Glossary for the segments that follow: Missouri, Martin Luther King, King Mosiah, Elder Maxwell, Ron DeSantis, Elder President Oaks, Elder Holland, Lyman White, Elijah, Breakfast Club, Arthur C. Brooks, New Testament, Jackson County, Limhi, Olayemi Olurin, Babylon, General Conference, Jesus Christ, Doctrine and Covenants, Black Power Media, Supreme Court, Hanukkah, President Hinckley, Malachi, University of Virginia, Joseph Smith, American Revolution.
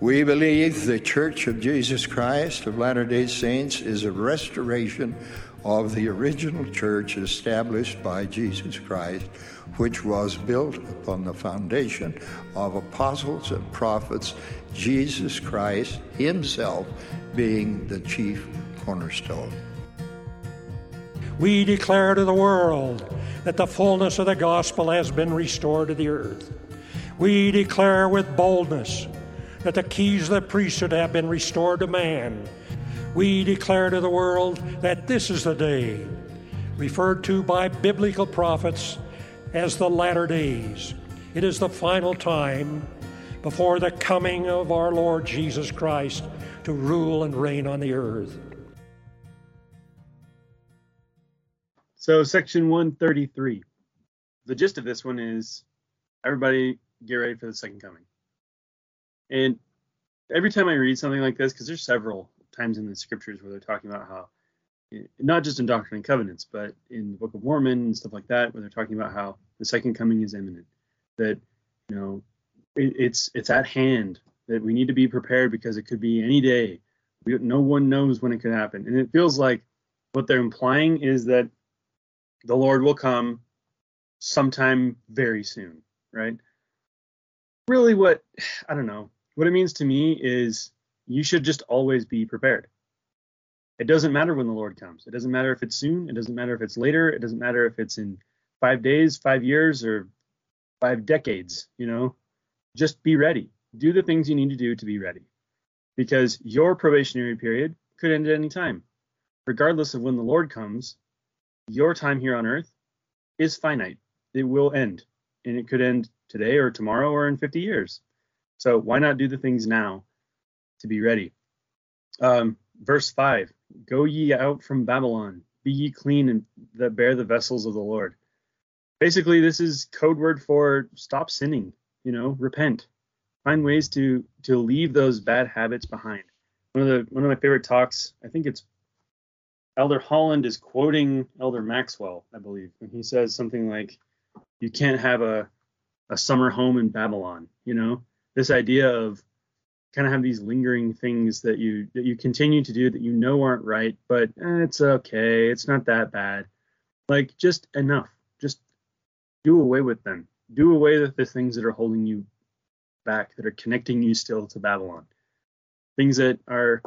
We believe the Church of Jesus Christ of Latter-day Saints is a restoration of the original church established by Jesus Christ, which was built upon the foundation of apostles and prophets, Jesus Christ himself being the chief cornerstone. We declare to the world that the fullness of the gospel has been restored to the earth. We declare with boldness that the keys of the priesthood have been restored to man. We declare to the world that this is the day, referred to by biblical prophets as the latter days. It is the final time before the coming of our Lord Jesus Christ to rule and reign on the earth. So section 133. The gist of this one is everybody get ready for the second coming. And every time I read something like this, because there's several times in the scriptures where they're talking about how, not just in Doctrine and Covenants, but in the Book of Mormon and stuff like that, where they're talking about how the second coming is imminent, that, you know, it's at hand, that we need to be prepared because it could be any day. No one knows when it could happen. And it feels like what they're implying is that the Lord will come sometime very soon, right? Really what it means to me is you should just always be prepared. It doesn't matter when the Lord comes. It doesn't matter if it's soon. It doesn't matter if it's later. It doesn't matter if it's in 5 days, 5 years, or 5 decades, you know, just be ready. Do the things you need to do to be ready, because your probationary period could end at any time. Regardless of when the Lord comes, your time here on earth is finite. It will end, and it could end today or tomorrow or in 50 years. So why not do the things now to be ready? Verse 5, go ye out from Babylon, be ye clean and that bear the vessels of the Lord. Basically, this is code word for stop sinning, you know, repent, find ways to leave those bad habits behind. One of my favorite talks, I think it's Elder Holland is quoting Elder Maxwell, I believe, and he says something like, you can't have a summer home in Babylon, you know, this idea of kind of have these lingering things that you continue to do that you know aren't right, but it's okay, it's not that bad. Like, just enough, just do away with them. Do away with the things that are holding you back, that are connecting you still to Babylon. Things that are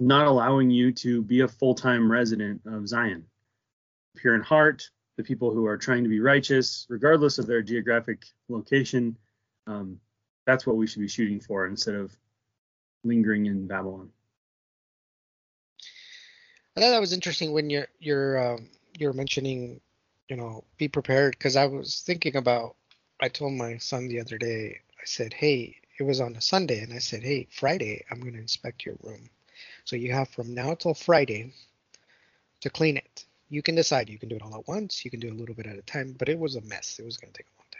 not allowing you to be a full-time resident of Zion. Pure in heart, the people who are trying to be righteous, regardless of their geographic location, that's what we should be shooting for instead of lingering in Babylon. I thought that was interesting when you're mentioning, you know, be prepared, because I was thinking about, I told my son the other day, I said, hey, it was on a Sunday, and I said, hey, Friday, I'm going to inspect your room. So you have from now till Friday to clean it. You can decide. You can do it all at once. You can do a little bit at a time. But it was a mess. It was going to take a long time.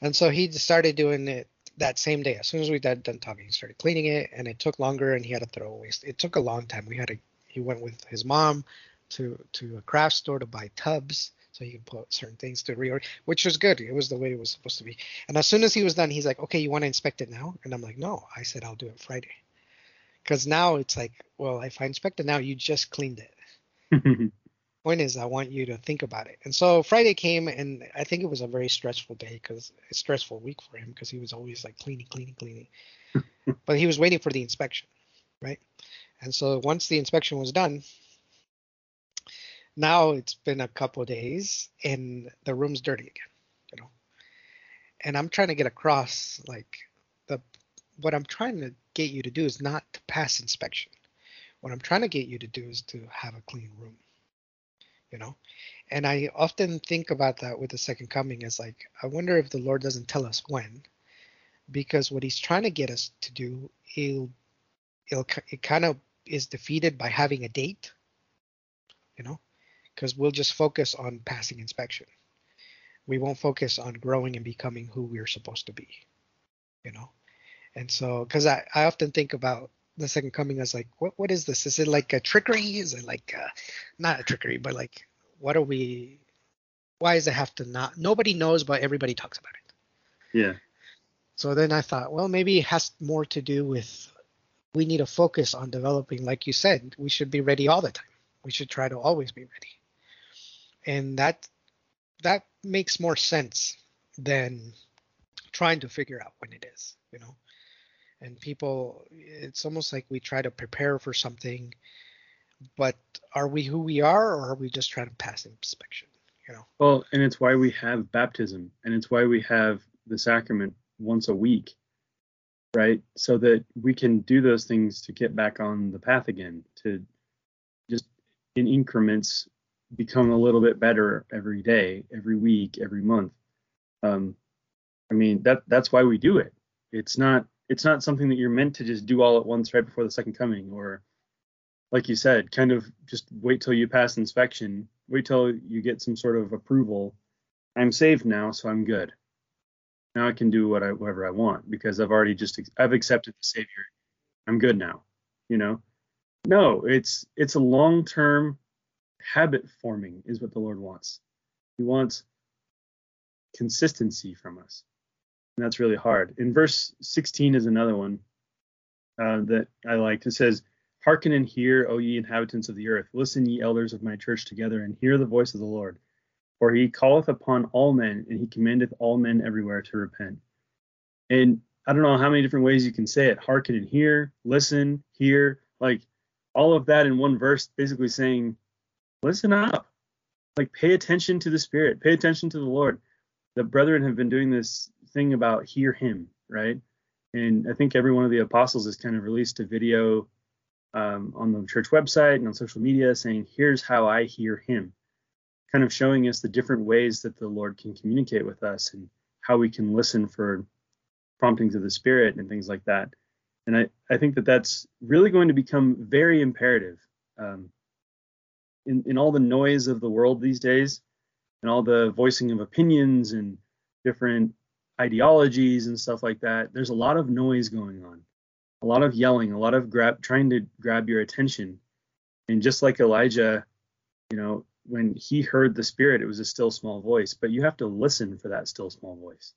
And so he started doing it that same day. As soon as we got done talking, he started cleaning it. And it took longer, and he had to throw away. It took a long time. He went with his mom to a craft store to buy tubs so he could put certain things to reorder, which was good. It was the way it was supposed to be. And as soon as he was done, he's like, okay, you want to inspect it now? And I'm like, no. I said, I'll do it Friday. Because now it's like, well, if I inspect it now, you just cleaned it. Point is, I want you to think about it. And so Friday came, and I think it was a very stressful day, because a stressful week for him, because he was always like cleaning. But he was waiting for the inspection, right? And so once the inspection was done, now it's been a couple of days and the room's dirty again, you know. And I'm trying to get across, like, what I'm trying to get you to do is not to pass inspection. What I'm trying to get you to do is to have a clean room. You know, and I often think about that with the second coming as like, I wonder if the Lord doesn't tell us when, because what he's trying to get us to do, it kind of is defeated by having a date, you know, because we'll just focus on passing inspection. We won't focus on growing and becoming who we're supposed to be, you know. And so, because I often think about the second coming as like, what is this? Is it like a trickery? Is it like not a trickery, but like, why does it have to not, nobody knows, but everybody talks about it. Yeah. So then I thought, well, maybe it has more to do with we need to focus on developing, like you said, we should be ready all the time. We should try to always be ready. And that makes more sense than trying to figure out when it is, you know. And people, it's almost like we try to prepare for something, but are we who we are, or are we just trying to pass inspection, you know? Well, and it's why we have baptism, and it's why we have the sacrament once a week, right? So that we can do those things to get back on the path again, to just in increments become a little bit better every day, every week, every month. I mean, that's why we do it. It's not something that you're meant to just do all at once right before the second coming, or like you said, kind of just wait till you pass inspection, wait till you get some sort of approval. I'm saved now, so I'm good. Now I can do whatever I want because I've accepted the Savior. I'm good now, you know? No, it's a long-term habit forming is what the Lord wants. He wants consistency from us. And that's really hard. In verse 16 is another one that I liked. It says, "Hearken and hear, O ye inhabitants of the earth. Listen, ye elders of my church together, and hear the voice of the Lord. For he calleth upon all men, and he commandeth all men everywhere to repent." And I don't know how many different ways you can say it. Hearken and hear, listen, hear. Like all of that in one verse, basically saying, listen up. Like pay attention to the Spirit. Pay attention to the Lord. The brethren have been doing this thing about hear him, right? And I think every one of the apostles has kind of released a video on the church website and on social media saying, here's how I hear him, kind of showing us the different ways that the Lord can communicate with us and how we can listen for promptings of the Spirit and things like that. And I think that that's really going to become very imperative in all the noise of the world these days. And all the voicing of opinions and different ideologies and stuff like that, there's a lot of noise going on, a lot of yelling, a lot of trying to grab your attention. And just like Elijah, you know, when he heard the Spirit, it was a still small voice, but you have to listen for that still small voice.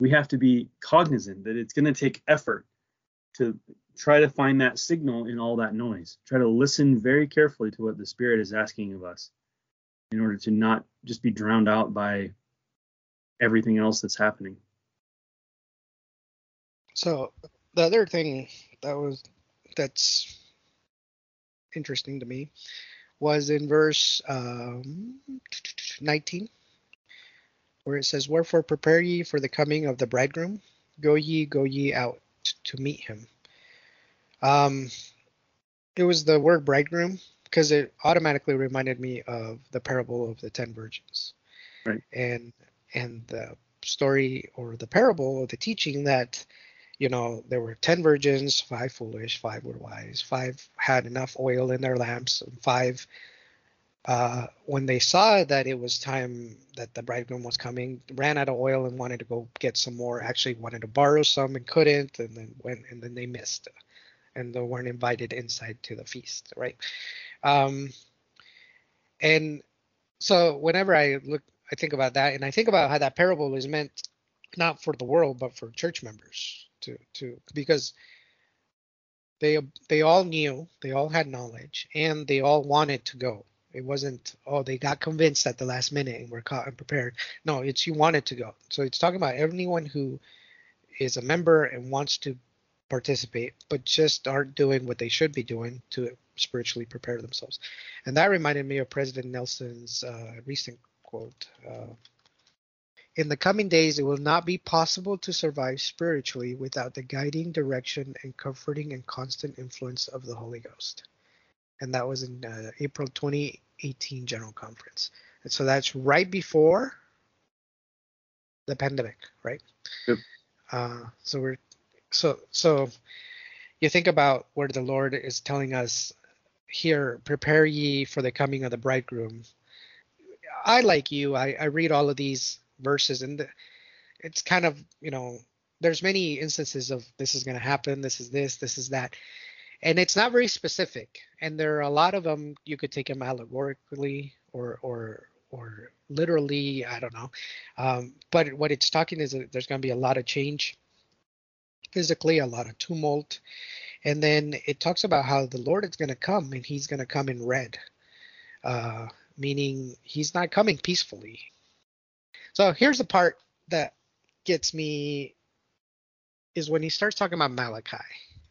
We have to be cognizant that it's going to take effort to try to find that signal in all that noise. Try to listen very carefully to what the Spirit is asking of us, in order to not just be drowned out by everything else that's happening. So the other thing that's interesting to me was in verse 19, where it says, "Wherefore prepare ye for the coming of the bridegroom. Go ye out to meet him." It was the word bridegroom, because it automatically reminded me of the parable of the 10 virgins, right? And the story, or the parable, or the teaching that, you know, there were 10 virgins, 5 foolish, 5 were wise, 5 had enough oil in their lamps, and 5, when they saw that it was time that the bridegroom was coming, ran out of oil and wanted to go get some more. Actually, wanted to borrow some and couldn't, and then went, and then they missed, and they weren't invited inside to the feast, right? And so whenever I think about that, and I think about how that parable was meant not for the world, but for church members to because they all knew, they all had knowledge, and they all wanted to go. It wasn't, oh, they got convinced at the last minute and were caught unprepared. No, it's you wanted to go. So it's talking about anyone who is a member and wants to participate, but just aren't doing what they should be doing to spiritually prepare themselves. And that reminded me of President Nelson's recent quote. "In the coming days, it will not be possible to survive spiritually without the guiding direction and comforting and constant influence of the Holy Ghost." And that was in April 2018 General Conference. And so that's right before the pandemic, right? Yep. So you think about where the Lord is telling us here, prepare ye for the coming of the bridegroom. I, like you, I read all of these verses, and it's kind of, you know, there's many instances of this is going to happen. This is this, this is that. And it's not very specific. And there are a lot of them. You could take them allegorically or literally, I don't know. But what it's talking is that there's going to be a lot of change. physically, a lot of tumult. And then it talks about how the Lord is going to come, and he's going to come in red, meaning he's not coming peacefully. So here's the part that gets me, is when he starts talking about Malachi,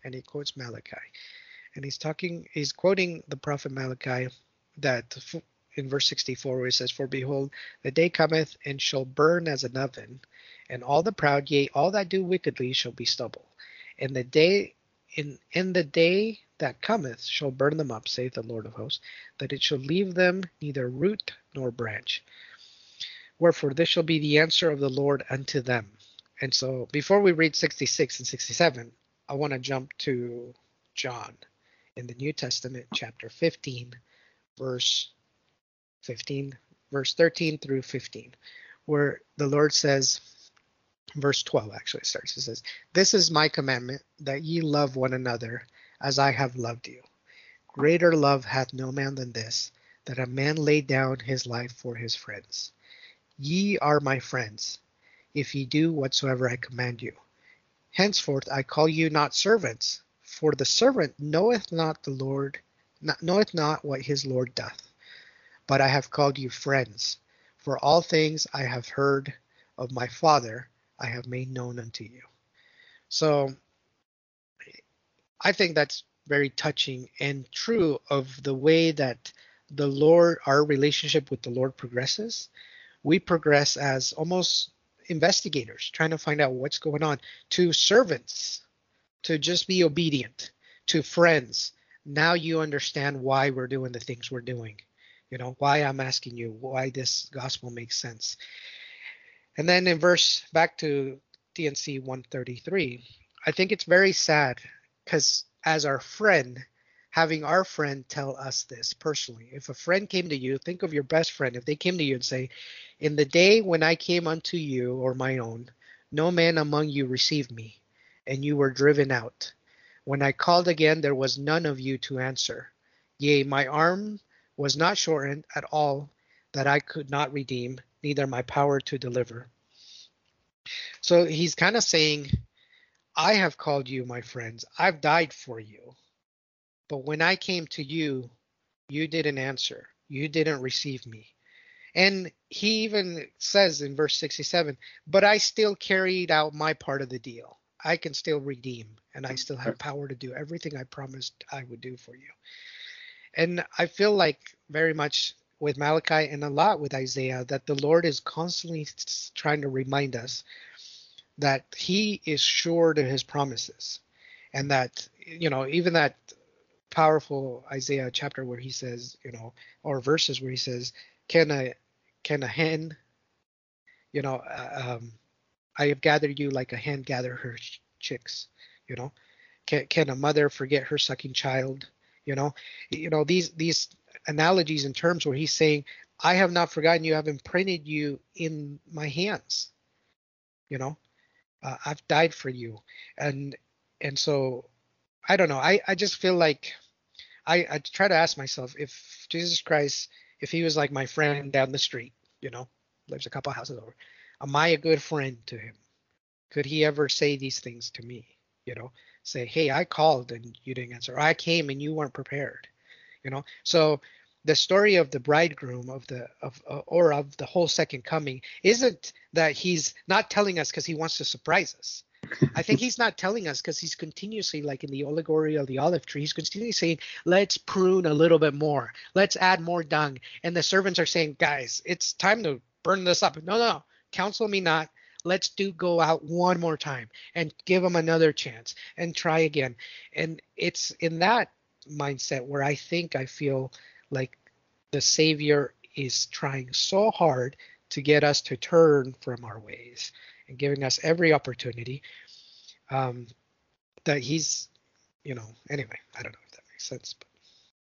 and he quotes Malachi, and he's quoting the prophet Malachi, that in verse 64, where it says, "For behold, the day cometh, and shall burn as an oven, and all the proud, yea, all that do wickedly, shall be stubble. And the day in the day that cometh shall burn them up, saith the Lord of hosts, that it shall leave them neither root nor branch. Wherefore this shall be the answer of the Lord unto them." And so before we read 66 and 67, I want to jump to John in the New Testament, chapter 15, verse 13 through 15, where the Lord says, verse 12 actually starts. It says, "This is my commandment, that ye love one another as I have loved you. Greater love hath no man than this, that a man lay down his life for his friends. Ye are my friends, if ye do whatsoever I command you. Henceforth I call you not servants, for the servant knoweth not what his Lord doth. But I have called you friends, for all things I have heard of my Father I have made known unto you." So I think that's very touching and true of the way that the Lord, our relationship with the Lord progresses. We progress as almost investigators, trying to find out what's going on, to servants, to just be obedient, to friends. Now you understand why we're doing the things we're doing, you know, why I'm asking you, why this gospel makes sense. And then in verse, back to DNC 133, I think it's very sad, because as our friend, having our friend tell us this personally, if a friend came to you, think of your best friend, if they came to you and say, "In the day when I came unto you, or my own, no man among you received me, and you were driven out. When I called again, there was none of you to answer. Yea, my arm was not shortened at all, that I could not redeem, neither my power to deliver." So he's kind of saying, I have called you my friends, I've died for you, but when I came to you, you didn't answer, you didn't receive me. And he even says in verse 67, "But I still carried out my part of the deal. I can still redeem, and I still have power to do everything I promised I would do for you." And I feel like very much with Malachi and a lot with Isaiah, that the Lord is constantly trying to remind us that he is sure to his promises. And that, you know, even that powerful Isaiah chapter where he says, you know, or verses where he says, can a hen, you know, I have gathered you like a hen gather her chicks, you know, can a mother forget her sucking child, you know, these analogies and terms where he's saying, I have not forgotten you, I've imprinted you in my hands, you know, I've died for you. And so I don't know, I just feel like I try to ask myself, if Jesus Christ, if he was like my friend down the street, you know, lives a couple houses over, am I a good friend to him? Could he ever say these things to me, you know, say, hey, I called and you didn't answer, or I came and you weren't prepared. You know, so the story of the bridegroom of the whole second coming isn't that he's not telling us because he wants to surprise us. I think he's not telling us because he's continuously, like in the allegory of the olive tree, he's continually saying, let's prune a little bit more. Let's add more dung. And the servants are saying, guys, it's time to burn this up. No, counsel me not. Let's go out one more time and give them another chance and try again. And it's in that mindset where I think I feel like the Savior is trying so hard to get us to turn from our ways and giving us every opportunity that he's, you know, anyway, I don't know if that makes sense. But.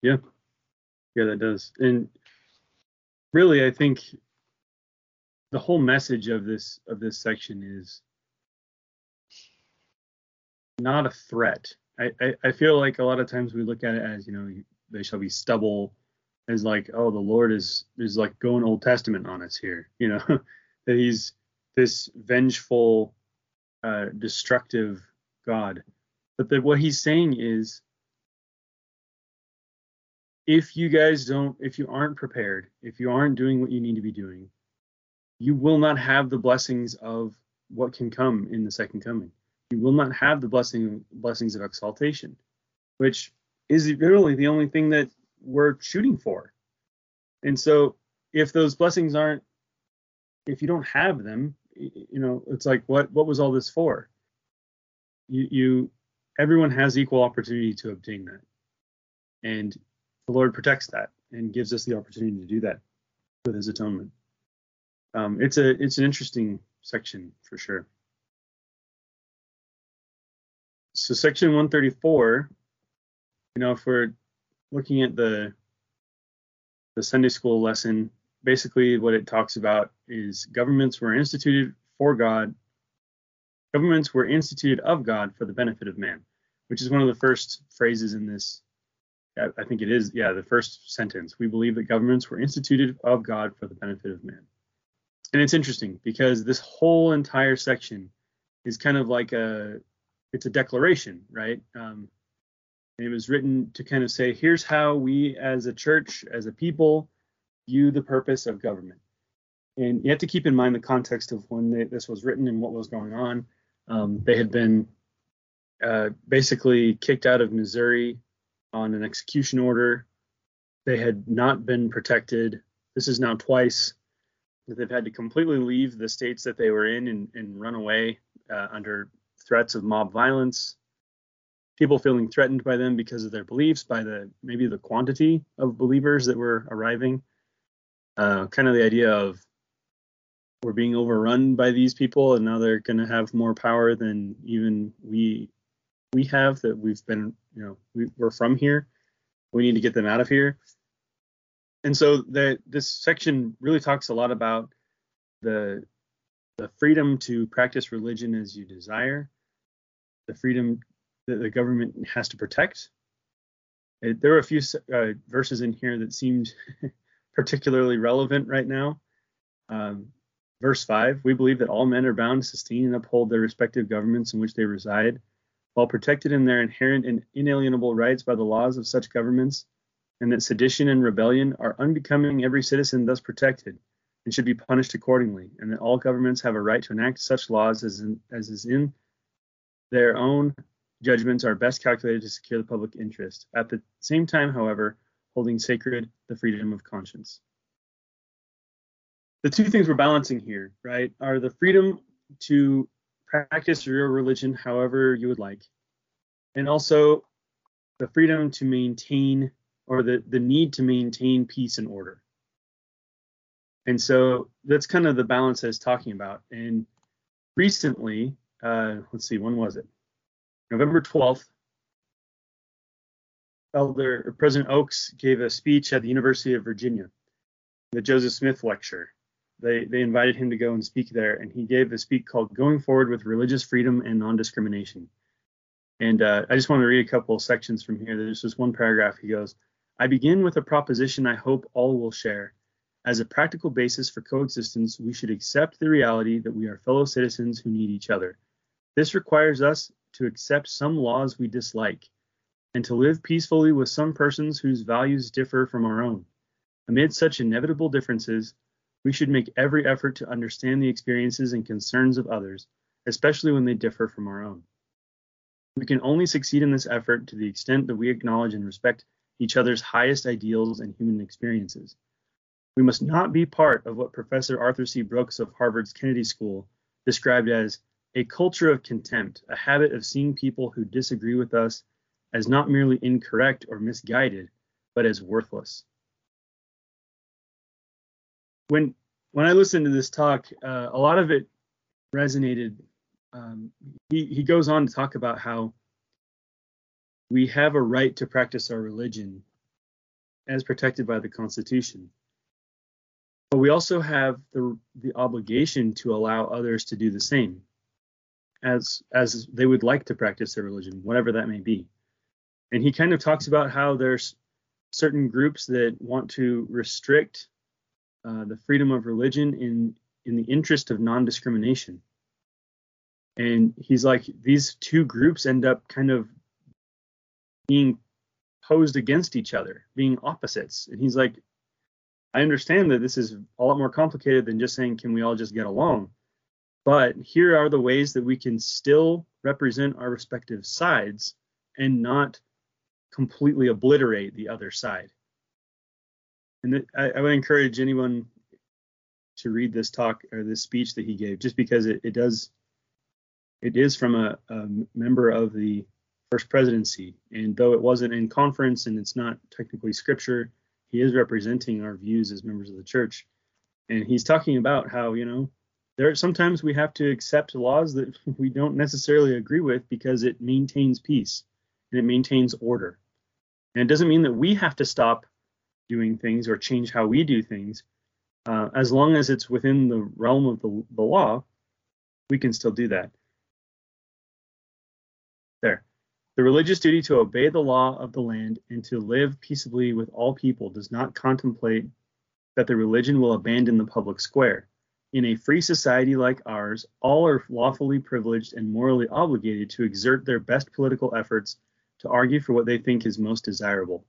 Yeah, that does. And really, I think the whole message of this section is not a threat. I feel like a lot of times we look at it as, you know, they shall be stubble, as like, oh, the Lord is like going Old Testament on us here, you know, that he's this vengeful, destructive God. But what he's saying is, if you aren't prepared, if you aren't doing what you need to be doing, you will not have the blessings of what can come in the second coming. You will not have the blessings of exaltation, which is really the only thing that we're shooting for. And so if those blessings aren't, if you don't have them, you know, it's like, what was all this for? Everyone has equal opportunity to obtain that. And the Lord protects that and gives us the opportunity to do that with his atonement. It's an interesting section for sure. So section 134, you know, if we're looking at the Sunday school lesson, basically what it talks about is governments were instituted of God for the benefit of man, which is one of the first phrases in this. I think it is, the first sentence. We believe that governments were instituted of God for the benefit of man. And it's interesting because this whole entire section is kind of like it's a declaration, right? It was written to kind of say, here's how we as a church, as a people, view the purpose of government. And you have to keep in mind the context of when this was written and what was going on. They had been basically kicked out of Missouri on an execution order. They had not been protected. This is now twice that they've had to completely leave the states that they were in and run away under threats of mob violence. People feeling threatened by them because of their beliefs, by maybe the quantity of believers that were arriving. Kind of the idea of we're being overrun by these people, and now they're going to have more power than even we have, that we've been, you know, we're from here. We need to get them out of here. And so this section really talks a lot about the freedom to practice religion as you desire, the freedom that the government has to protect. There were a few verses in here that seemed particularly relevant right now. Verse 5, we believe that all men are bound to sustain and uphold their respective governments in which they reside, while protected in their inherent and inalienable rights by the laws of such governments, and that sedition and rebellion are unbecoming every citizen thus protected, and should be punished accordingly, and that all governments have a right to enact such laws as is in their own judgments are best calculated to secure the public interest, at the same time, however, holding sacred the freedom of conscience. The two things we're balancing here, right, are the freedom to practice your religion however you would like, and also the freedom to maintain, or the need to maintain, peace and order. And so that's kind of the balance I was talking about. And recently, let's see, when was it? November 12th, Elder President Oaks gave a speech at the University of Virginia, the Joseph Smith lecture. They invited him to go and speak there, and he gave a speech called Going Forward with Religious Freedom and Non-Discrimination. And I just want to read a couple of sections from here. There's just one paragraph. He goes, I begin with a proposition I hope all will share. As a practical basis for coexistence, we should accept the reality that we are fellow citizens who need each other. This requires us to accept some laws we dislike, and to live peacefully with some persons whose values differ from our own. Amid such inevitable differences, we should make every effort to understand the experiences and concerns of others, especially when they differ from our own. We can only succeed in this effort to the extent that we acknowledge and respect each other's highest ideals and human experiences. We must not be part of what Professor Arthur C. Brooks of Harvard's Kennedy School described as a culture of contempt, a habit of seeing people who disagree with us as not merely incorrect or misguided, but as worthless. When I listened to this talk, a lot of it resonated. He goes on to talk about how we have a right to practice our religion as protected by the Constitution, but we also have the obligation to allow others to do the same as they would like to practice their religion, whatever that may be. And he kind of talks about how there's certain groups that want to restrict the freedom of religion in the interest of non-discrimination. And he's like, these two groups end up kind of being posed against each other, being opposites. And he's like, I understand that this is a lot more complicated than just saying, can we all just get along? But here are the ways that we can still represent our respective sides and not completely obliterate the other side. And I would encourage anyone to read this talk or this speech that he gave, just because it is from a member of the First Presidency. And though it wasn't in conference and it's not technically scripture, he is representing our views as members of the church. And he's talking about how, you know, there are sometimes we have to accept laws that we don't necessarily agree with because it maintains peace and it maintains order. And it doesn't mean that we have to stop doing things or change how we do things. As long as it's within the realm of the law, we can still do that. There. The religious duty to obey the law of the land and to live peaceably with all people does not contemplate that the religion will abandon the public square. In a free society like ours, all are lawfully privileged and morally obligated to exert their best political efforts to argue for what they think is most desirable.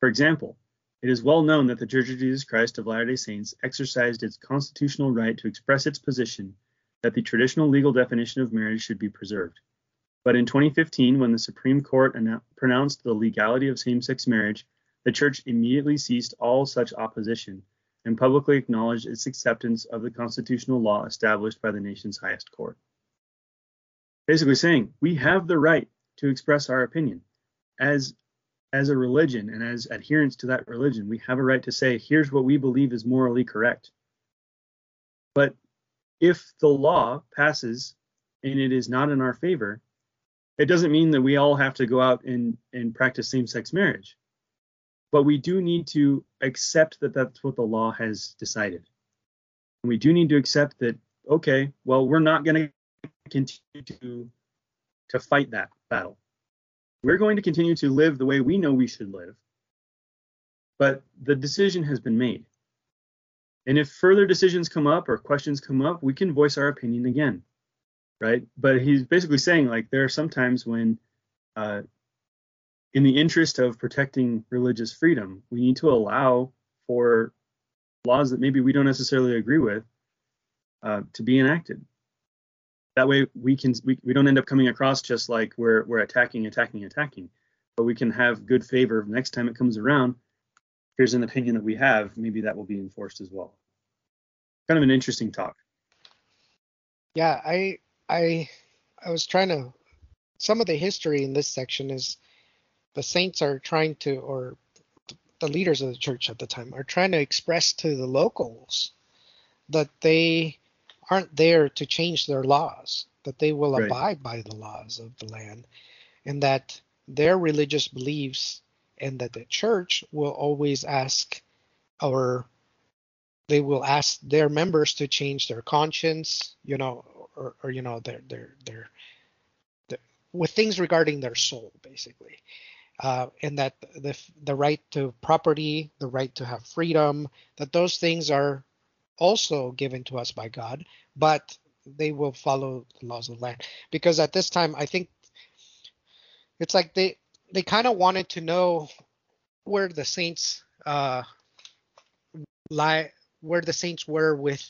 For example, it is well known that the Church of Jesus Christ of Latter-day Saints exercised its constitutional right to express its position that the traditional legal definition of marriage should be preserved. But in 2015, when the Supreme Court pronounced the legality of same-sex marriage, the Church immediately ceased all such opposition and publicly acknowledged its acceptance of the constitutional law established by the nation's highest court. Basically saying, we have the right to express our opinion. As a religion and as adherents to that religion, we have a right to say, here's what we believe is morally correct. But if the law passes and it is not in our favor, it doesn't mean that we all have to go out and practice same-sex marriage. But we do need to accept that that's what the law has decided. And we do need to accept that, okay, well, we're not going to continue to fight that battle. We're going to continue to live the way we know we should live. But the decision has been made. And if further decisions come up or questions come up, we can voice our opinion again, right? But he's basically saying, like, there are some times when in the interest of protecting religious freedom, we need to allow for laws that maybe we don't necessarily agree with to be enacted. That way we don't end up coming across just like we're attacking, but we can have good favor next time it comes around. Here's an opinion that we have, maybe that will be enforced as well. Kind of an interesting talk. Yeah, I was trying to, some of the history in this section is the saints are trying to, or the leaders of the church at the time are trying to express to the locals that they aren't there to change their laws, that they will right. abide by the laws of the land, and that their religious beliefs and that the church will always ask they will ask their members to change their conscience, you know, or you know, their with things regarding their soul, basically. And that the right to property, the right to have freedom, that those things are also given to us by God, but they will follow the laws of the land. Because at this time, I think it's like they kind of wanted to know where the saints lie, where the saints were with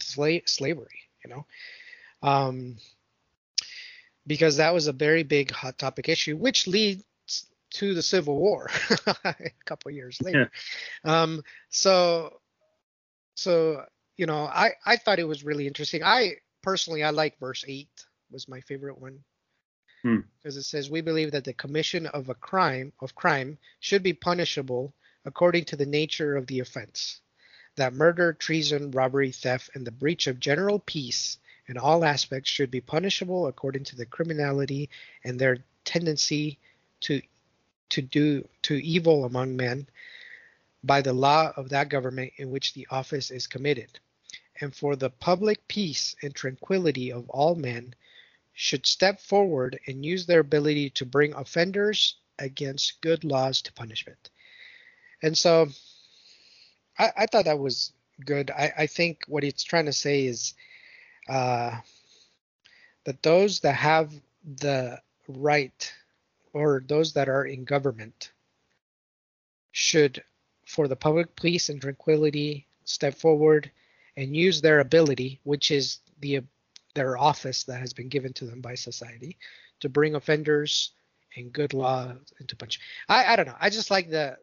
slavery, you know, because that was a very big hot topic issue, which leads to the Civil War a couple years later. Yeah. So you know, I thought it was really interesting. I personally like verse 8 was my favorite one, because it says, we believe that the commission of crime should be punishable according to the nature of the offense, that murder, treason, robbery, theft, and the breach of general peace in all aspects should be punishable according to the criminality and their tendency to do evil among men by the law of that government in which the office is committed, and for the public peace and tranquility of all men should step forward and use their ability to bring offenders against good laws to punishment. And so I thought that was good. I think what it's trying to say is that those that have the right, or those that are in government, should, for the public peace and tranquility, step forward and use their ability, which is their office that has been given to them by society, to bring offenders and good law into punishment. I don't know. I just like that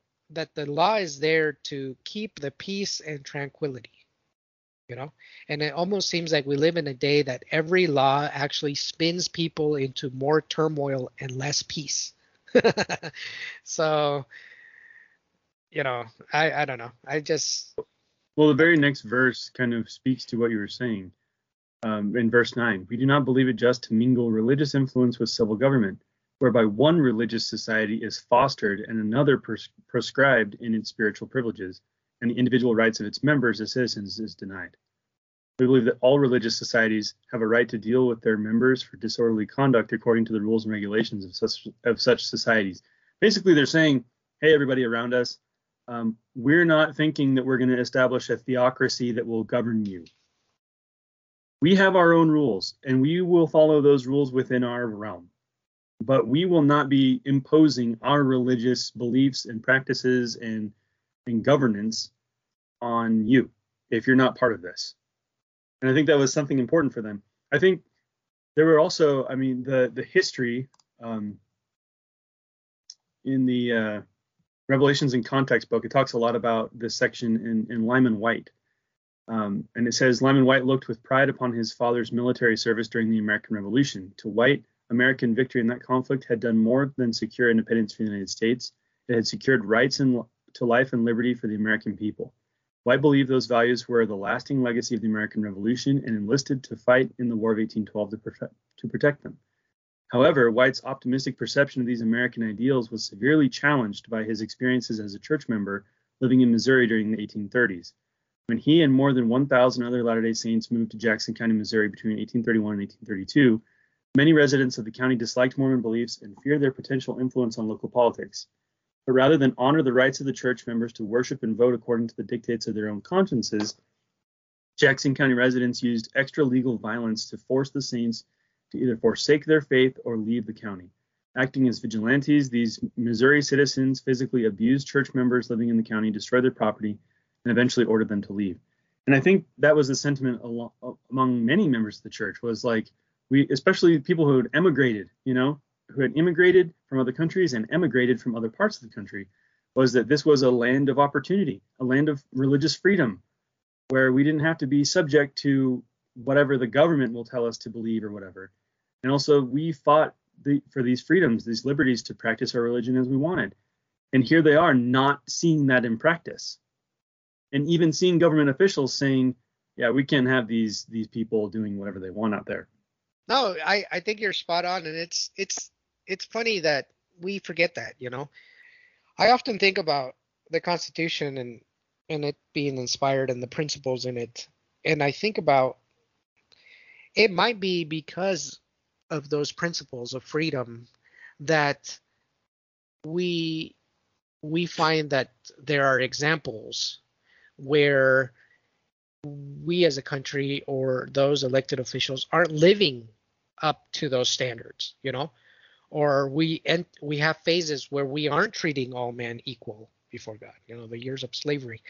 the law is there to keep the peace and tranquility, you know? And it almost seems like we live in a day that every law actually spins people into more turmoil and less peace. So, you know, I don't know. I just... Well, the very next verse kind of speaks to what you were saying. In verse 9, we do not believe it just to mingle religious influence with civil government, whereby one religious society is fostered and another proscribed in its spiritual privileges, and the individual rights of its members as citizens is denied. We believe that all religious societies have a right to deal with their members for disorderly conduct according to the rules and regulations of such societies. Basically, they're saying, hey, everybody around us, we're not thinking that we're going to establish a theocracy that will govern you. We have our own rules, and we will follow those rules within our realm. But we will not be imposing our religious beliefs and practices and governance on you if you're not part of this. And I think that was something important for them. I think there were also, I mean, the history in the Revelations in Context book, it talks a lot about this section in Lyman White. And it says, Lyman White looked with pride upon his father's military service during the American Revolution. To White, American victory in that conflict had done more than secure independence for the United States. It had secured rights to life and liberty for the American people. White believed those values were the lasting legacy of the American Revolution and enlisted to fight in the War of 1812 to protect them. However, White's optimistic perception of these American ideals was severely challenged by his experiences as a church member living in Missouri during the 1830s. When he and more than 1,000 other Latter-day Saints moved to Jackson County, Missouri between 1831 and 1832, many residents of the county disliked Mormon beliefs and feared their potential influence on local politics. But rather than honor the rights of the church members to worship and vote according to the dictates of their own consciences, Jackson County residents used extra-legal violence to force the Saints to either forsake their faith or leave the county. Acting as vigilantes, these Missouri citizens physically abused church members living in the county, destroyed their property, and eventually ordered them to leave. And I think that was the sentiment among many members of the church, was like, especially people who had emigrated, you know, who had immigrated from other countries and emigrated from other parts of the country, was that this was a land of opportunity, a land of religious freedom, where we didn't have to be subject to whatever the government will tell us to believe or whatever. And also we fought for these freedoms, these liberties to practice our religion as we wanted. And here they are not seeing that in practice. And even seeing government officials saying, yeah, we can't have these people doing whatever they want out there. No, I think you're spot on, and it's funny that we forget that, you know. I often think about the Constitution and it being inspired and the principles in it, and I think about it might be because of those principles of freedom that we find that there are examples where we as a country or those elected officials aren't living up to those standards, you know, or we have phases where we aren't treating all men equal before God, you know, the years of slavery.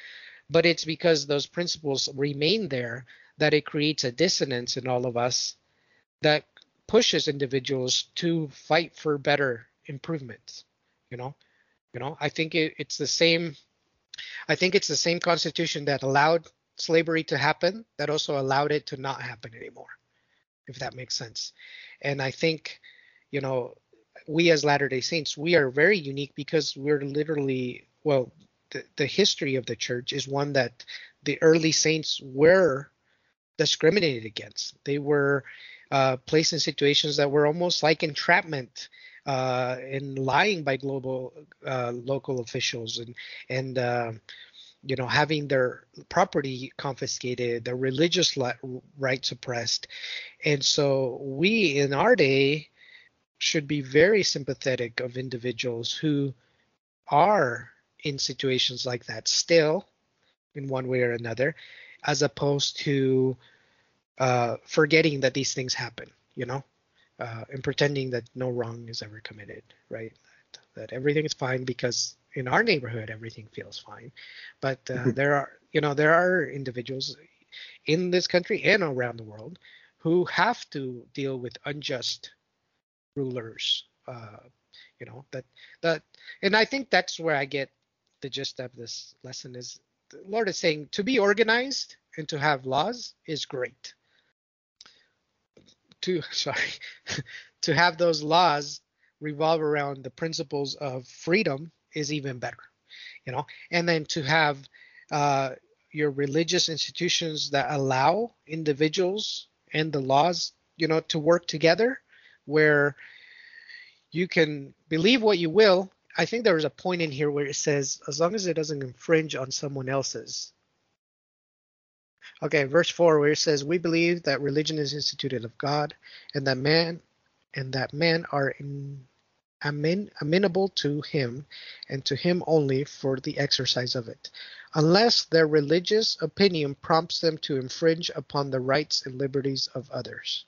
But it's because those principles remain there that it creates a dissonance in all of us that pushes individuals to fight for better improvements, you know. You know, I think it's the same Constitution that allowed slavery to happen that also allowed it to not happen anymore, if that makes sense. And I think, you know, we as Latter-day Saints, we are very unique because we're literally, well, the history of the church is one that the early saints were discriminated against. They were placed in situations that were almost like entrapment and lying by global local officials and you know, having their property confiscated, their religious rights suppressed. And so we in our day should be very sympathetic of individuals who are in situations like that still in one way or another, as opposed to forgetting that these things happen, you know, and pretending that no wrong is ever committed, right? That everything is fine because in our neighborhood, everything feels fine. But there are individuals in this country and around the world who have to deal with unjust rulers, and I think that's where I get the gist of this lesson is the Lord is saying to be organized and to have laws is great. To have those laws revolve around the principles of freedom is even better, you know, and then to have your religious institutions that allow individuals and the laws, you know, to work together where you can believe what you will. I think there was a point in here where it says, as long as it doesn't infringe on someone else's. Okay, verse 4, where it says, we believe that religion is instituted of God and that man are amenable to him and to him only for the exercise of it, unless their religious opinion prompts them to infringe upon the rights and liberties of others.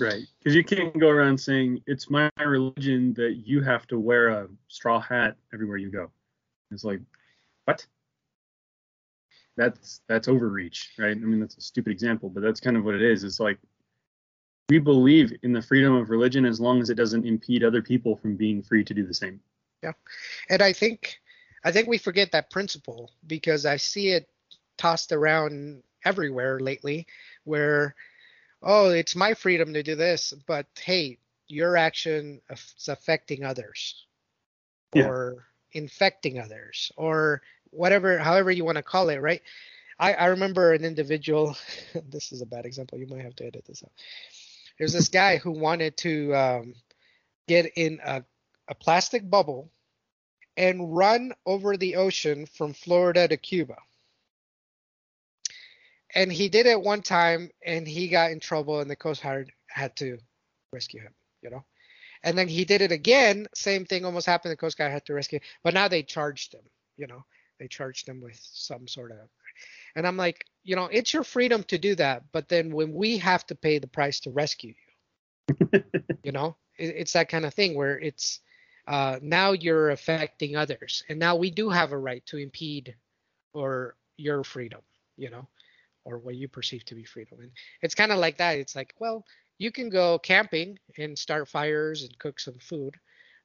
Right, because you can't go around saying it's my religion that you have to wear a straw hat everywhere you go. It's like, what? That's overreach, right? I mean, that's a stupid example, but that's kind of what it is. It's like we believe in the freedom of religion as long as it doesn't impede other people from being free to do the same. Yeah, and I think we forget that principle because I see it tossed around everywhere lately where, oh, it's my freedom to do this, but hey, your action is affecting others or infecting others or whatever, however you want to call it, right? I remember an individual, this is a bad example, you might have to edit this out. There's this guy who wanted to get in a plastic bubble and run over the ocean from Florida to Cuba. And he did it one time and he got in trouble and the Coast Guard had to rescue him, you know. And then he did it again. Same thing almost happened. The Coast Guard had to rescue him. But now they charged him, you know. They charged him with some sort of. And I'm like, you know, it's your freedom to do that. But then when we have to pay the price to rescue you, you know, it's that kind of thing where it's now you're affecting others. And now we do have a right to impede or your freedom, you know. Or what you perceive to be freedom. And it's kind of like that. It's like, well, you can go camping and start fires and cook some food.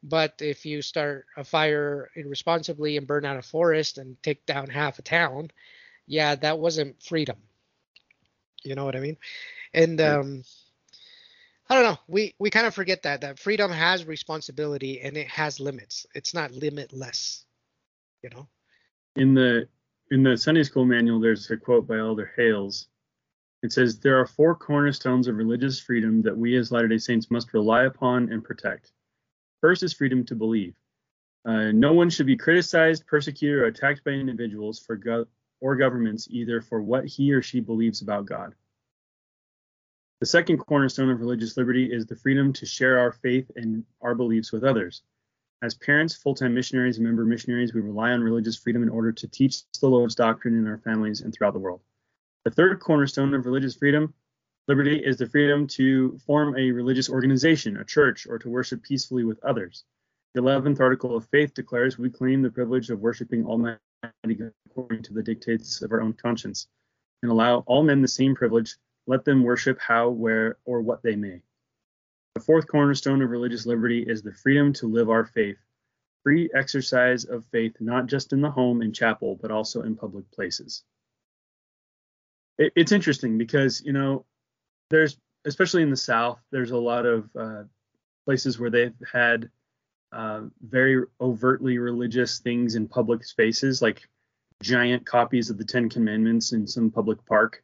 But if you start a fire irresponsibly and burn out a forest and take down half a town, yeah, that wasn't freedom. You know what I mean? And I don't know. We kind of forget that freedom has responsibility and it has limits. It's not limitless, you know? In the Sunday school manual, there's a quote by Elder Hales. It says, there are four cornerstones of religious freedom that we as Latter-day Saints must rely upon and protect. First is freedom to believe. No one should be criticized, persecuted, or attacked by individuals for or governments, either for what he or she believes about God. The second cornerstone of religious liberty is the freedom to share our faith and our beliefs with others. As parents, full-time missionaries, and member missionaries, we rely on religious freedom in order to teach the Lord's doctrine in our families and throughout the world. The third cornerstone of religious liberty is the freedom to form a religious organization, a church, or to worship peacefully with others. The 11th Article of Faith declares we claim the privilege of worshiping Almighty God according to the dictates of our own conscience, and allow all men the same privilege, let them worship how, where, or what they may. The fourth cornerstone of religious liberty is the freedom to live our faith, free exercise of faith, not just in the home and chapel, but also in public places. It's interesting because, you know, there's, especially in the South, there's a lot of places where they've had very overtly religious things in public spaces, like giant copies of the Ten Commandments in some public park,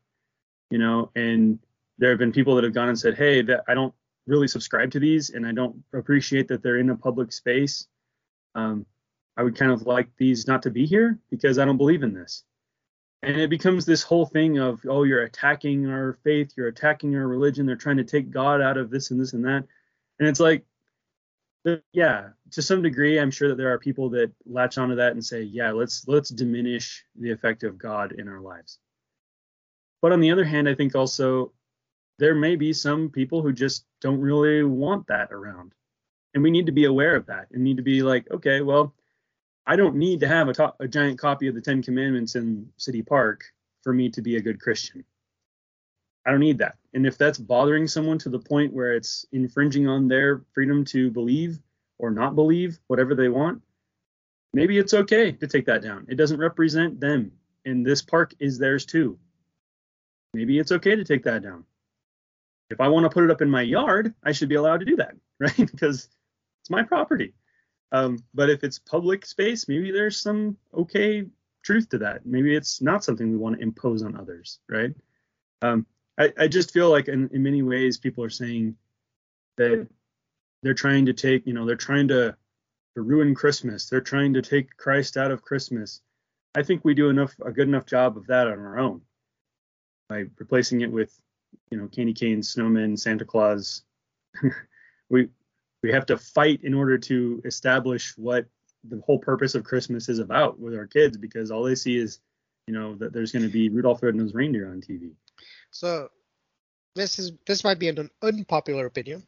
you know, and there have been people that have gone and said, hey, that I don't really subscribe to these and I don't appreciate that they're in a public space. I would kind of like these not to be here because I don't believe in this. And it becomes this whole thing of, oh, you're attacking our faith, you're attacking our religion, they're trying to take God out of this and this and that. And it's like, yeah, to some degree, I'm sure that there are people that latch onto that and say, yeah, let's diminish the effect of God in our lives. But on the other hand, I think also there may be some people who just don't really want that around. And we need to be aware of that and need to be like, okay, well, I don't need to have a giant copy of the Ten Commandments in City Park for me to be a good Christian. I don't need that. And if that's bothering someone to the point where it's infringing on their freedom to believe or not believe, whatever they want, maybe it's okay to take that down. It doesn't represent them. And this park is theirs too. Maybe it's okay to take that down. If I want to put it up in my yard, I should be allowed to do that, right? Because it's my property. But if it's public space, maybe there's some okay truth to that. Maybe it's not something we want to impose on others, right? I just feel like in many ways people are saying that they're trying to take, they're trying to ruin Christmas. They're trying to take Christ out of Christmas. I think we do a good enough job of that on our own by replacing it with, candy canes, snowmen, Santa Claus. We have to fight in order to establish what the whole purpose of Christmas is about with our kids, because all they see is, that there's going to be Rudolph Red-Nosed Reindeer on TV. So this might be an unpopular opinion,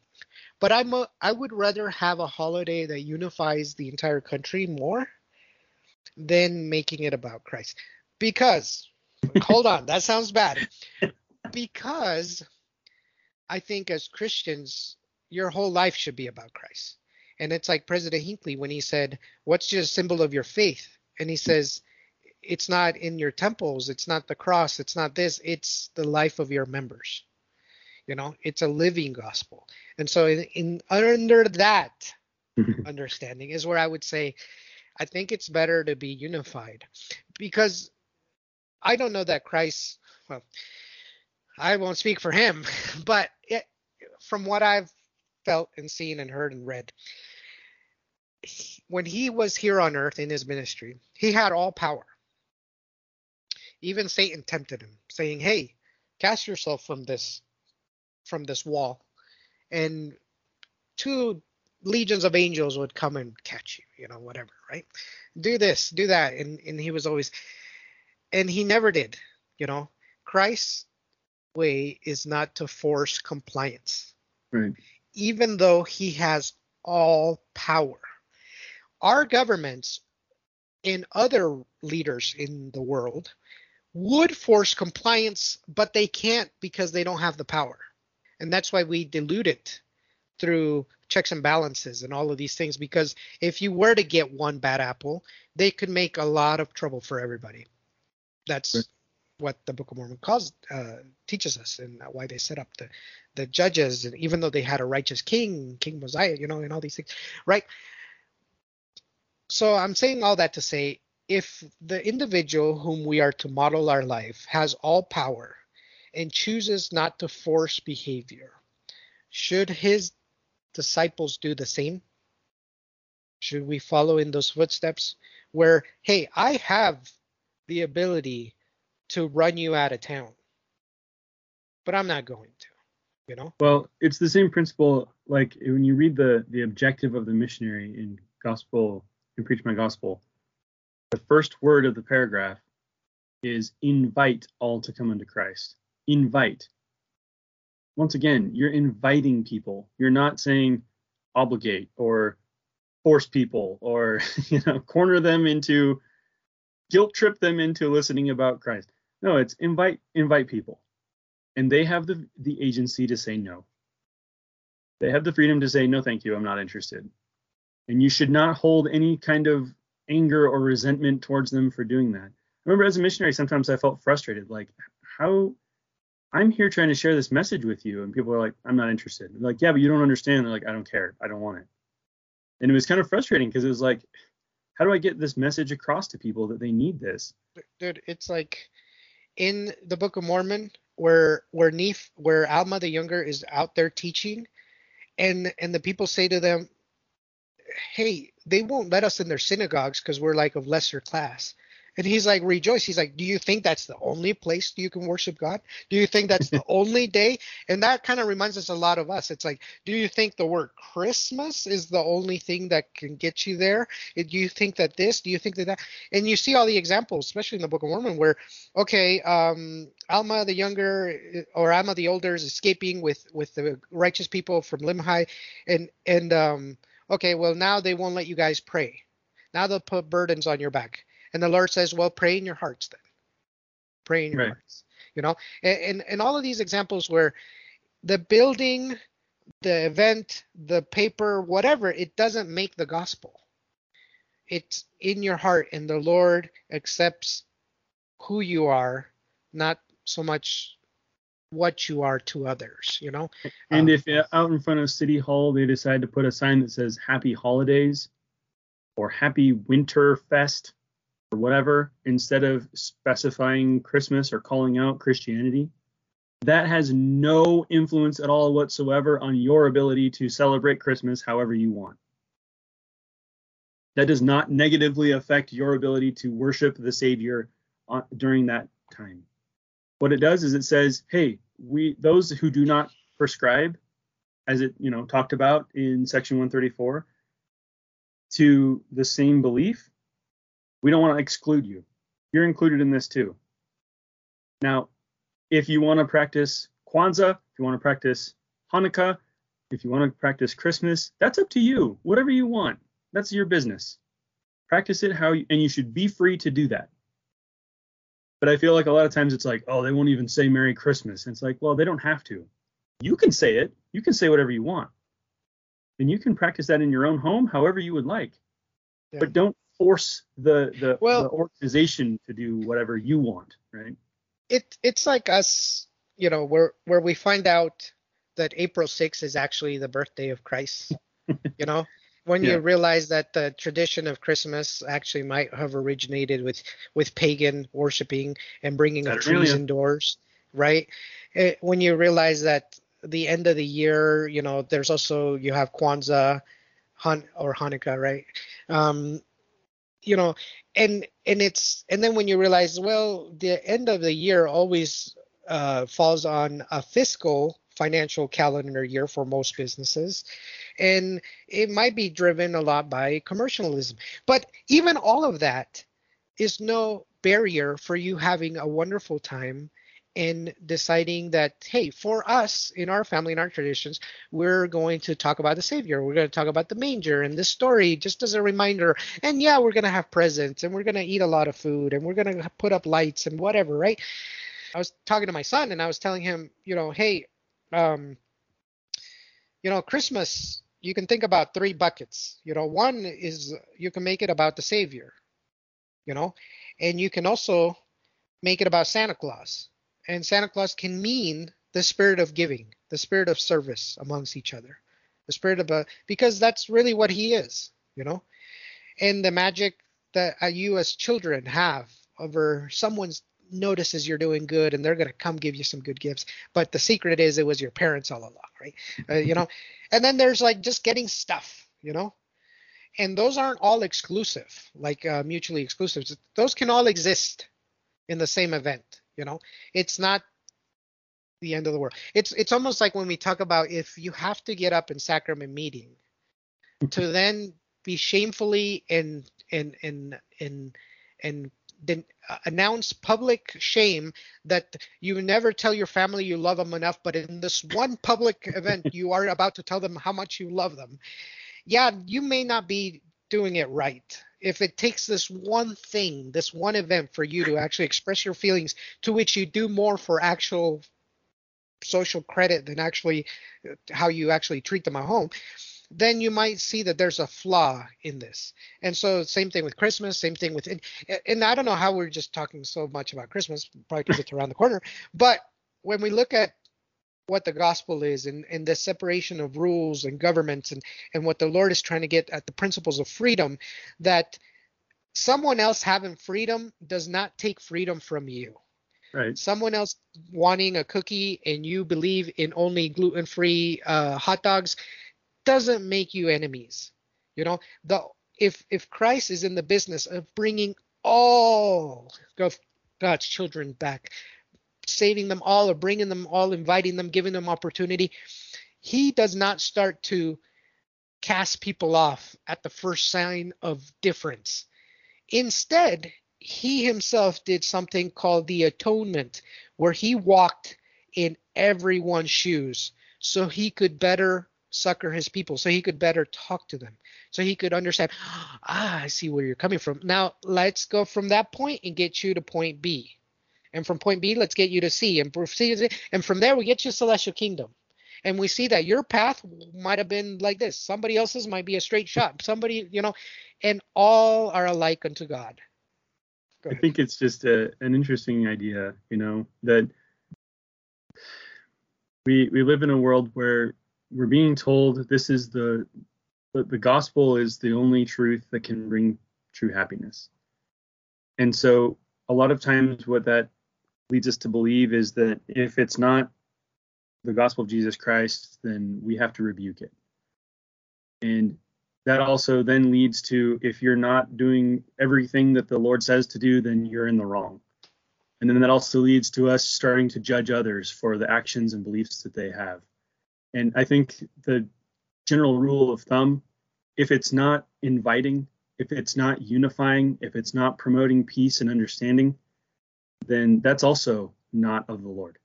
but I would rather have a holiday that unifies the entire country more than making it about Christ. Because, hold on, that sounds bad. Because I think as Christians, your whole life should be about Christ. And it's like President Hinckley when he said, what's your symbol of your faith? And he says, it's not in your temples. It's not the cross. It's not this. It's the life of your members. It's a living gospel. And so under that understanding is where I would say, I think it's better to be unified, because I don't know that Christ, well, I won't speak for him, but from what I've felt and seen and heard and read, when he was here on earth in his ministry, he had all power. Even Satan tempted him, saying, hey, cast yourself from this wall, and 2 legions of angels would come and catch you, whatever, right? Do this, do that. And he was always, and he never did. Christ's way is not to force compliance, right? Even though he has all power. Our governments and other leaders in the world would force compliance, but they can't because they don't have the power. And that's why we dilute it through checks and balances and all of these things, because if you were to get one bad apple, they could make a lot of trouble for everybody. That's right. What the Book of Mormon teaches us, and why they set up the judges, and even though they had a righteous king, King Mosiah, and all these things, right? So I'm saying all that to say, if the individual whom we are to model our life has all power and chooses not to force behavior, should his disciples do the same? Should we follow in those footsteps where, hey, I have the ability to run you out of town, but I'm not going to, Well, it's the same principle, like when you read the objective of the missionary in Gospel and Preach My Gospel, the first word of the paragraph is invite all to come unto Christ. Invite. Once again, you're inviting people. You're not saying obligate or force people or, corner them into, guilt trip them into listening about Christ. No, it's invite people. And they have the agency to say no. They have the freedom to say, no, thank you, I'm not interested. And you should not hold any kind of anger or resentment towards them for doing that. I remember as a missionary, sometimes I felt frustrated, like, how I'm here trying to share this message with you, and people are like, I'm not interested. I'm like, yeah, but you don't understand. They're like, I don't care. I don't want it. And it was kind of frustrating because it was like, how do I get this message across to people that they need this? Dude, it's like in the Book of Mormon where Alma the Younger is out there teaching, and the people say to them, hey, they won't let us in their synagogues because we're like of lesser class. And he's like, rejoice. He's like, do you think that's the only place you can worship God? Do you think that's the only day? And that kind of reminds us a lot of us. It's like, do you think the word Christmas is the only thing that can get you there? Do you think that this? Do you think that that? And you see all the examples, especially in the Book of Mormon, where, okay, Alma the Younger or Alma the Older is escaping with the righteous people from Limhi. And okay, well, now they won't let you guys pray. Now they'll put burdens on your back. And the Lord says, well, pray in your hearts then. Pray in your hearts. You know, and all of these examples where the building, the event, the paper, whatever, it doesn't make the gospel. It's in your heart, and the Lord accepts who you are, not so much what you are to others, you know. And if out in front of City Hall they decide to put a sign that says Happy Holidays or Happy Winter Fest, or whatever, instead of specifying Christmas or calling out Christianity, that has no influence at all whatsoever on your ability to celebrate Christmas however you want. That does not negatively affect your ability to worship the Savior during that time. What it does is it says, hey, those who do not prescribe, as it talked about in section 134, to the same belief, we don't want to exclude you. You're included in this too. Now, if you want to practice Kwanzaa, if you want to practice Hanukkah, if you want to practice Christmas, that's up to you. Whatever you want, that's your business. Practice it and you should be free to do that. But I feel like a lot of times it's like, oh, they won't even say Merry Christmas. And it's like, well, they don't have to. You can say it. You can say whatever you want. And you can practice that in your own home, however you would like. Yeah. But don't force the organization to do whatever you want, right? It's like us, where we find out that April 6th is actually the birthday of Christ, You realize that the tradition of Christmas actually might have originated with pagan worshiping and bringing of trees indoors, right? When you realize that the end of the year, there's also, you have Kwanzaa or Hanukkah, right? And then when you realize, well, the end of the year always falls on a financial calendar year for most businesses, and it might be driven a lot by commercialism. But even all of that is no barrier for you having a wonderful time and deciding that, hey, for us, in our family, in our traditions, we're going to talk about the Savior. We're going to talk about the manger and this story just as a reminder. And yeah, we're going to have presents, and we're going to eat a lot of food, and we're going to put up lights and whatever, right? I was talking to my son, and I was telling him, hey, Christmas, you can think about three buckets. One is you can make it about the Savior, and you can also make it about Santa Claus. And Santa Claus can mean the spirit of giving, the spirit of service amongst each other, the spirit of because that's really what he is, and the magic that you as children have over someone's notices you're doing good and they're going to come give you some good gifts. But the secret is it was your parents all along, right? And then there's like just getting stuff, and those aren't all exclusive, like mutually exclusive. Those can all exist in the same event. It's not the end of the world. It's almost like when we talk about if you have to get up in sacrament meeting to then be shamefully and then announce public shame that you never tell your family you love them enough, but in this one public event you are about to tell them how much you love them. Yeah, you may not be doing it right. If it takes this one thing, this one event for you to actually express your feelings, to which you do more for actual social credit than actually how you actually treat them at home, then you might see that there's a flaw in this. And so same thing with Christmas, same thing with, and I don't know how we're just talking so much about Christmas, probably because it's around the corner. But when we look at what the gospel is and the separation of rules and governments and what the Lord is trying to get at, the principles of freedom, that someone else having freedom does not take freedom from you. Right. Someone else wanting a cookie and you believe in only gluten-free hot dogs doesn't make you enemies. If Christ is in the business of bringing all of God's children back, saving them all or bringing them all, inviting them, giving them opportunity. He does not start to cast people off at the first sign of difference. Instead, he himself did something called the atonement, where he walked in everyone's shoes so he could better succor his people, so he could better talk to them, so he could understand, I see where you're coming from. Now, let's go from that point and get you to point B. And from point B, let's get you to C. And from there, we get you to celestial kingdom. And we see that your path might have been like this. Somebody else's might be a straight shot. Somebody, and all are alike unto God. Go ahead. I think it's just an interesting idea, that we live in a world where we're being told this is the gospel is the only truth that can bring true happiness. And so a lot of times what that leads us to believe is that if it's not the gospel of Jesus Christ, then we have to rebuke it. And that also then leads to, if you're not doing everything that the Lord says to do, then you're in the wrong. And then that also leads to us starting to judge others for the actions and beliefs that they have. And I think the general rule of thumb, if it's not inviting, if it's not unifying, if it's not promoting peace and understanding, then that's also not of the Lord.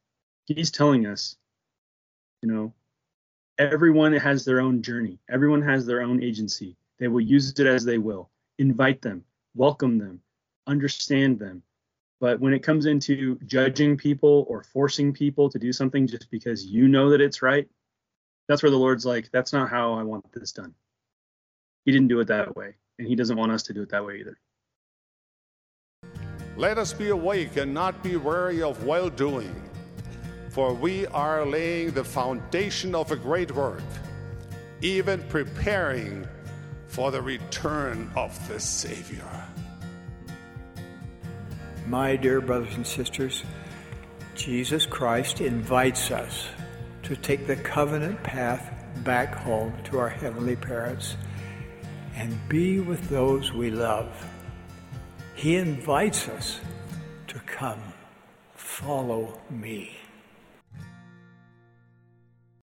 He's telling us, everyone has their own journey. Everyone has their own agency. They will use it as they will. Invite them, welcome them, understand them. But when it comes into judging people or forcing people to do something just because you know that it's right, that's where the Lord's like, that's not how I want this done. He didn't do it that way, and he doesn't want us to do it that way either. Let us be awake and not be weary of well-doing, for we are laying the foundation of a great work, even preparing for the return of the Savior. My dear brothers and sisters, Jesus Christ invites us to take the covenant path back home to our heavenly parents and be with those we love. He invites us to come, follow me.